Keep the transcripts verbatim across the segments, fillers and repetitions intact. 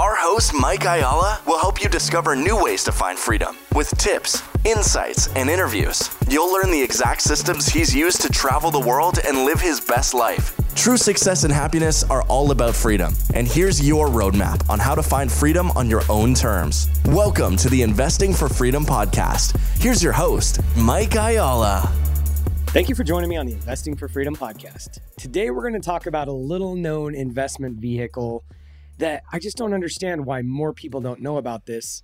Our host, Mike Ayala, will help you discover new ways to find freedom with tips, insights, and interviews. You'll learn the exact systems he's used to travel the world and live his best life. True success and happiness are all about freedom. And here's your roadmap on how to find freedom on your own terms. Welcome to the Investing for Freedom podcast. Here's your host, Mike Ayala. Thank you for joining me on the Investing for Freedom podcast. Today, we're going to talk about a little-known investment vehicle that I just don't understand why more people don't know about this.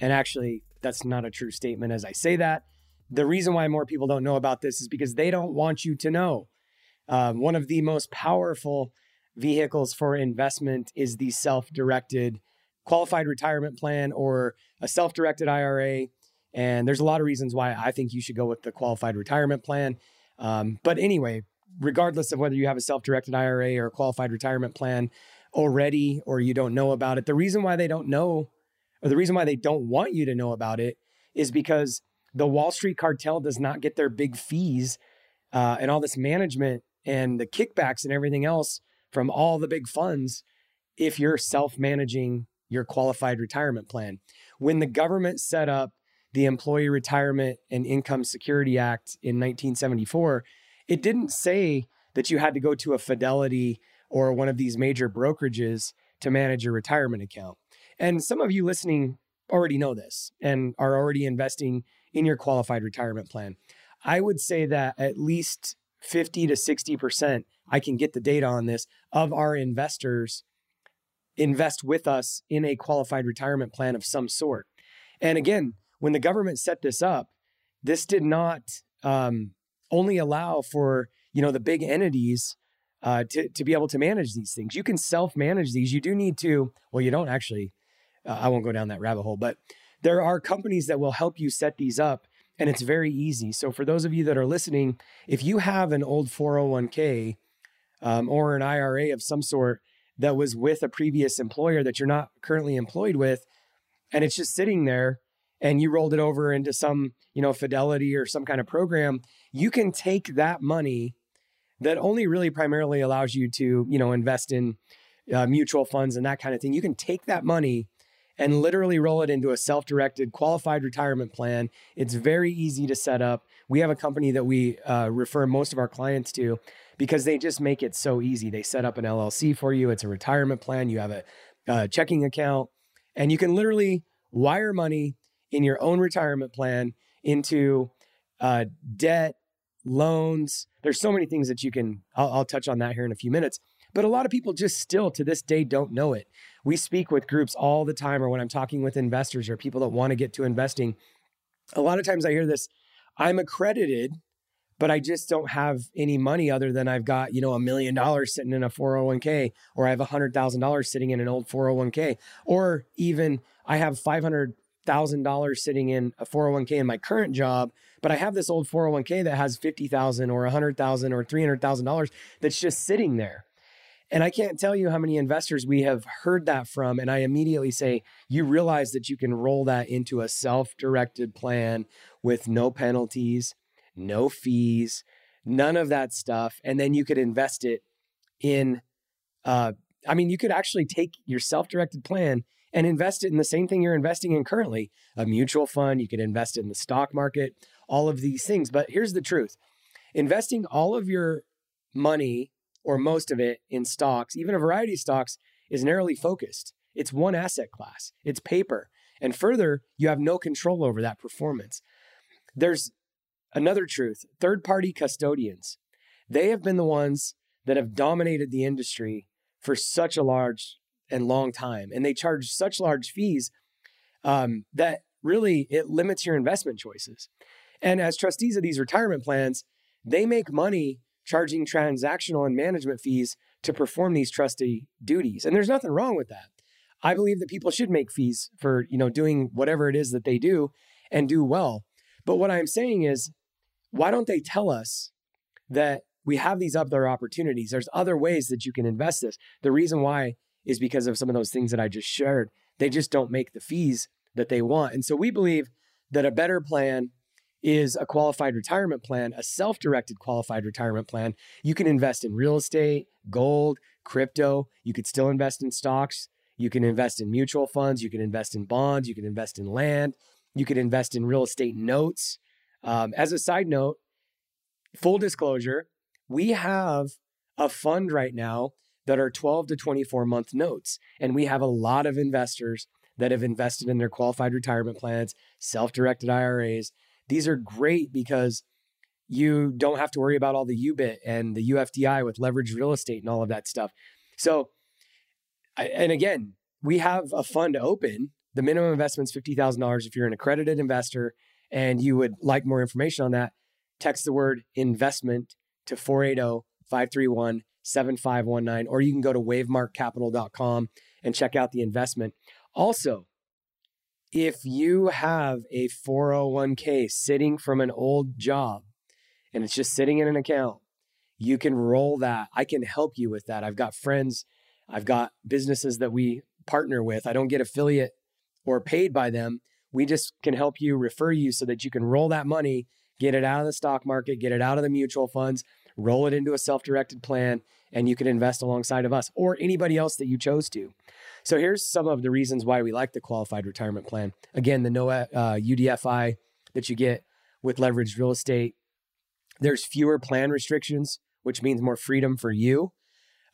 And actually, that's not a true statement as I say that. The reason why more people don't know about this is because they don't want you to know. Uh, one of the most powerful vehicles for investment is the self-directed qualified retirement plan or a self-directed I R A. And there's a lot of reasons why I think you should go with the qualified retirement plan. Um, but anyway, regardless of whether you have a self-directed I R A or a qualified retirement plan already, or you don't know about it. The reason why they don't know, or the reason why they don't want you to know about it is because the Wall Street cartel does not get their big fees uh, and all this management and the kickbacks and everything else from all the big funds if you're self-managing your qualified retirement plan. When the government set up the Employee Retirement and Income Security Act in nineteen seventy-four, it didn't say that you had to go to a Fidelity or one of these major brokerages to manage your retirement account. And some of you listening already know this and are already investing in your qualified retirement plan. I would say that at least fifty to sixty percent, I can get the data on this, of our investors invest with us in a qualified retirement plan of some sort. And again, when the government set this up, this did not um, only allow for, you know, the big entities Uh, to, to be able to manage these things. You can self-manage these. You do need to, well, you don't actually, uh, I won't go down that rabbit hole, but there are companies that will help you set these up and it's very easy. So for those of you that are listening, if you have an old four oh one k um, or an I R A of some sort that was with a previous employer that you're not currently employed with, and it's just sitting there and you rolled it over into some, you know, Fidelity or some kind of program, you can take that money that only really primarily allows you to, you know, invest in uh, mutual funds and that kind of thing. You can take that money and literally roll it into a self-directed qualified retirement plan. It's very easy to set up. We have a company that we uh, refer most of our clients to because they just make it so easy. They set up an L L C for you. It's a retirement plan. You have a uh, checking account and you can literally wire money in your own retirement plan into uh, debt, loans. There's so many things that you can, I'll, I'll touch on that here in a few minutes, but a lot of people just still to this day don't know it. We speak with groups all the time, or when I'm talking with investors or people that want to get to investing, a lot of times I hear this, I'm accredited, but I just don't have any money other than I've got, you know, a million dollars sitting in a four oh one k, or I have a hundred thousand dollars sitting in an old four oh one k, or even I have five hundred thousand dollars sitting in a four oh one k in my current job, but I have this old four oh one k that has fifty thousand or one hundred thousand or three hundred thousand dollars that's just sitting there. And I can't tell you how many investors we have heard that from. And I immediately say, you realize that you can roll that into a self-directed plan with no penalties, no fees, none of that stuff. And then you could invest it in, uh, I mean, you could actually take your self-directed plan and invest it in the same thing you're investing in currently, a mutual fund. You could invest it in the stock market, all of these things. But here's the truth. Investing all of your money or most of it in stocks, even a variety of stocks, is narrowly focused. It's one asset class. It's paper. And further, you have no control over that performance. There's another truth. Third-party custodians. They have been the ones that have dominated the industry for such a large and long time. And they charge such large fees um, that really it limits your investment choices. And as trustees of these retirement plans, they make money charging transactional and management fees to perform these trustee duties. And there's nothing wrong with that. I believe that people should make fees for, you know, doing whatever it is that they do and do well. But what I'm saying is, why don't they tell us that we have these other opportunities? There's other ways that you can invest this. The reason why is because of some of those things that I just shared. They just don't make the fees that they want. And so we believe that a better plan is a qualified retirement plan, a self-directed qualified retirement plan. You can invest in real estate, gold, crypto. You could still invest in stocks. You can invest in mutual funds. You can invest in bonds. You can invest in land. You could invest in real estate notes. Um, as a side note, full disclosure, we have a fund right now that are twelve to twenty-four month notes. And we have a lot of investors that have invested in their qualified retirement plans, self-directed I R As. These are great because you don't have to worry about all the U B I T and the U F D I with leveraged real estate and all of that stuff. So, and again, we have a fund open. The minimum investment is fifty thousand dollars. If you're an accredited investor and you would like more information on that, text the word investment to four eight zero, five three one, seven five one nine, or you can go to wavemark capital dot com and check out the investment. Also, if you have a four oh one k sitting from an old job and it's just sitting in an account, you can roll that. I can help you with that. I've got friends, I've got businesses that we partner with. I don't get affiliate or paid by them. We just can help you, refer you so that you can roll that money, get it out of the stock market, get it out of the mutual funds, roll it into a self-directed plan, and you can invest alongside of us or anybody else that you chose to. So here's some of the reasons why we like the qualified retirement plan. Again, the no uh, U D F I that you get with leveraged real estate. There's fewer plan restrictions, which means more freedom for you.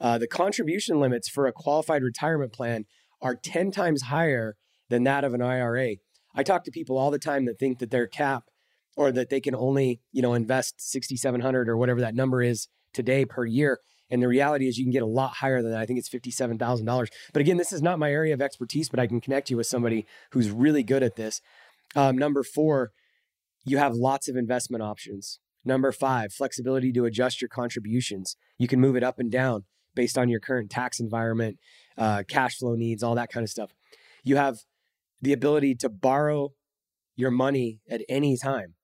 Uh, the contribution limits for a qualified retirement plan are ten times higher than that of an I R A. I talk to people all the time that think that their cap or that they can only, you know, invest sixty-seven hundred or whatever that number is today per year. And the reality is you can get a lot higher than that. I think it's fifty-seven thousand dollars. But again, this is not my area of expertise, but I can connect you with somebody who's really good at this. Um, number four, you have lots of investment options. Number five, flexibility to adjust your contributions. You can move it up and down based on your current tax environment, uh, cash flow needs, all that kind of stuff. You have the ability to borrow your money at any time.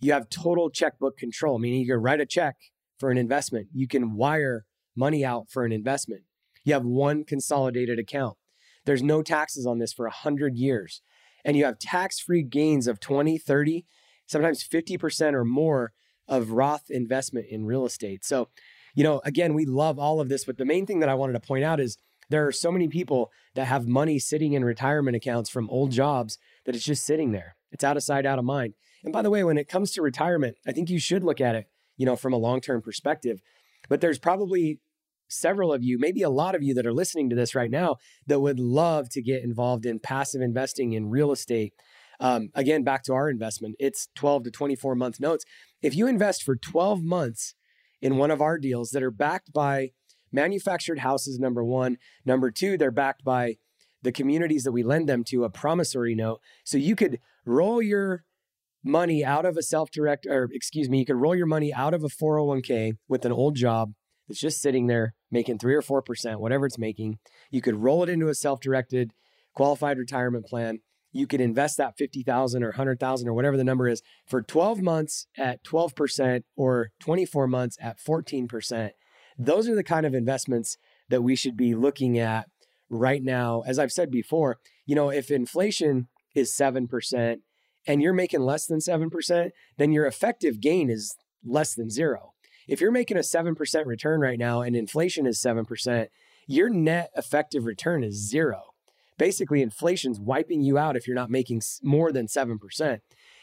You have total checkbook control, meaning you can write a check for an investment. You can wire money out for an investment. You have one consolidated account. There's no taxes on this for one hundred years. And you have tax-free gains of twenty, thirty, sometimes fifty percent or more of Roth investment in real estate. So, you know, again, we love all of this, but the main thing that I wanted to point out is there are so many people that have money sitting in retirement accounts from old jobs that it's just sitting there. It's out of sight, out of mind. And by the way, when it comes to retirement, I think you should look at it, you know, from a long-term perspective. But there's probably several of you, maybe a lot of you that are listening to this right now that would love to get involved in passive investing in real estate. Um, again, back to our investment, it's twelve to twenty-four month notes. If you invest for twelve months in one of our deals that are backed by manufactured houses, number one. Number two, they're backed by the communities that we lend them to, a promissory note. So you could roll your money out of a self-direct, or excuse me, you could roll your money out of a four oh one k with an old job that's just sitting there making three or four percent, whatever it's making. You could roll it into a self-directed qualified retirement plan. You could invest that fifty thousand or one hundred thousand or whatever the number is for twelve months at twelve percent or twenty-four months at fourteen percent. Those are the kind of investments that we should be looking at right now. As I've said before, you know, if inflation is seven percent and you're making less than seven percent, then your effective gain is less than zero. If you're making a seven percent return right now and inflation is seven percent, your net effective return is zero. Basically, inflation's wiping you out if you're not making more than seven percent.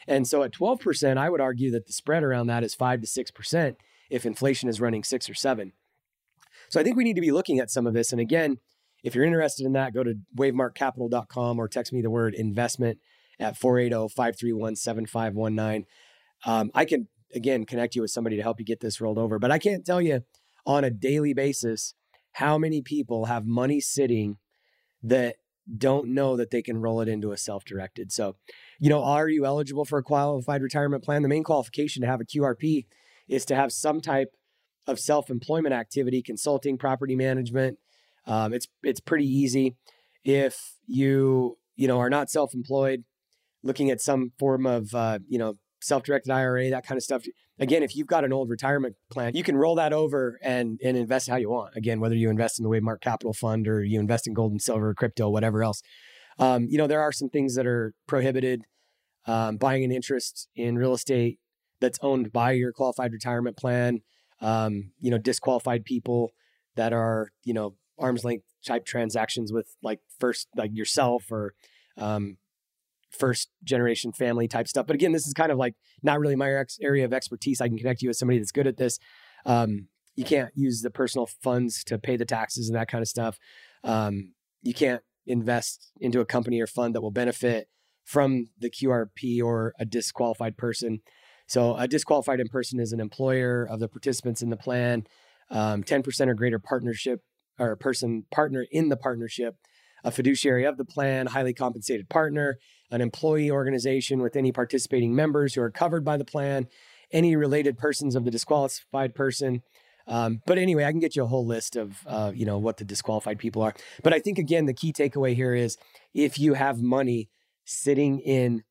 And so at twelve percent, I would argue that the spread around that is five to six percent if inflation is running six or seven. So I think we need to be looking at some of this. And again, if you're interested in that, go to wavemark capital dot com or text me the word investment at four eight zero, five three one, seven five one nine. Um, I can, again, connect you with somebody to help you get this rolled over. But I can't tell you on a daily basis how many people have money sitting that don't know that they can roll it into a self-directed. So, you know, are you eligible for a qualified retirement plan? The main qualification to have a Q R P is to have some type of self-employment activity, consulting, property management. Um, it's it's pretty easy. If you, you know, are not self-employed, looking at some form of, uh, you know, self-directed I R A, that kind of stuff. Again, if you've got an old retirement plan, you can roll that over and, and invest how you want. Again, whether you invest in the Wavemark Capital Fund or you invest in gold and silver, crypto, whatever else. Um, you know, there are some things that are prohibited um, buying an interest in real estate that's owned by your qualified retirement plan, um, you know, disqualified people that are, you know, arm's length type transactions with like first, like yourself or um, first generation family type stuff. But again, this is kind of like not really my ex- area of expertise. I can connect you with somebody that's good at this. Um, you can't use the personal funds to pay the taxes and that kind of stuff. Um, you can't invest into a company or fund that will benefit from the Q R P or a disqualified person. So a disqualified person is an employer of the participants in the plan, um, ten percent or greater partnership or person partner in the partnership, a fiduciary of the plan, highly compensated partner, an employee organization with any participating members who are covered by the plan, any related persons of the disqualified person. Um, but anyway, I can get you a whole list of, uh, you know, what the disqualified people are. But I think, again, the key takeaway here is if you have money sitting in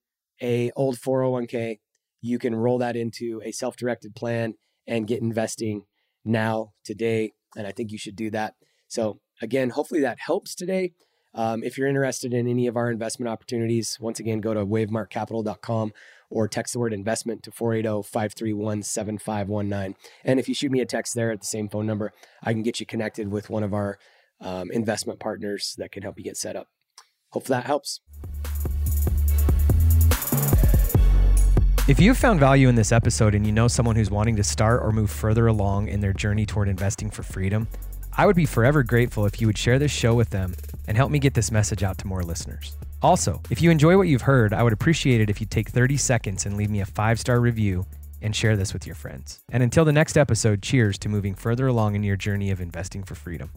a old four oh one k, you can roll that into a self-directed plan and get investing now, today. And I think you should do that. So again, hopefully that helps today. Um, if you're interested in any of our investment opportunities, once again, go to wavemark capital dot com or text the word investment to four eight zero, five three one, seven five one nine. And if you shoot me a text there at the same phone number, I can get you connected with one of our um, investment partners that can help you get set up. Hopefully that helps. If you found value in this episode and you know someone who's wanting to start or move further along in their journey toward investing for freedom, I would be forever grateful if you would share this show with them and help me get this message out to more listeners. Also, if you enjoy what you've heard, I would appreciate it if you take thirty seconds and leave me a five-star review and share this with your friends. And until the next episode, cheers to moving further along in your journey of investing for freedom.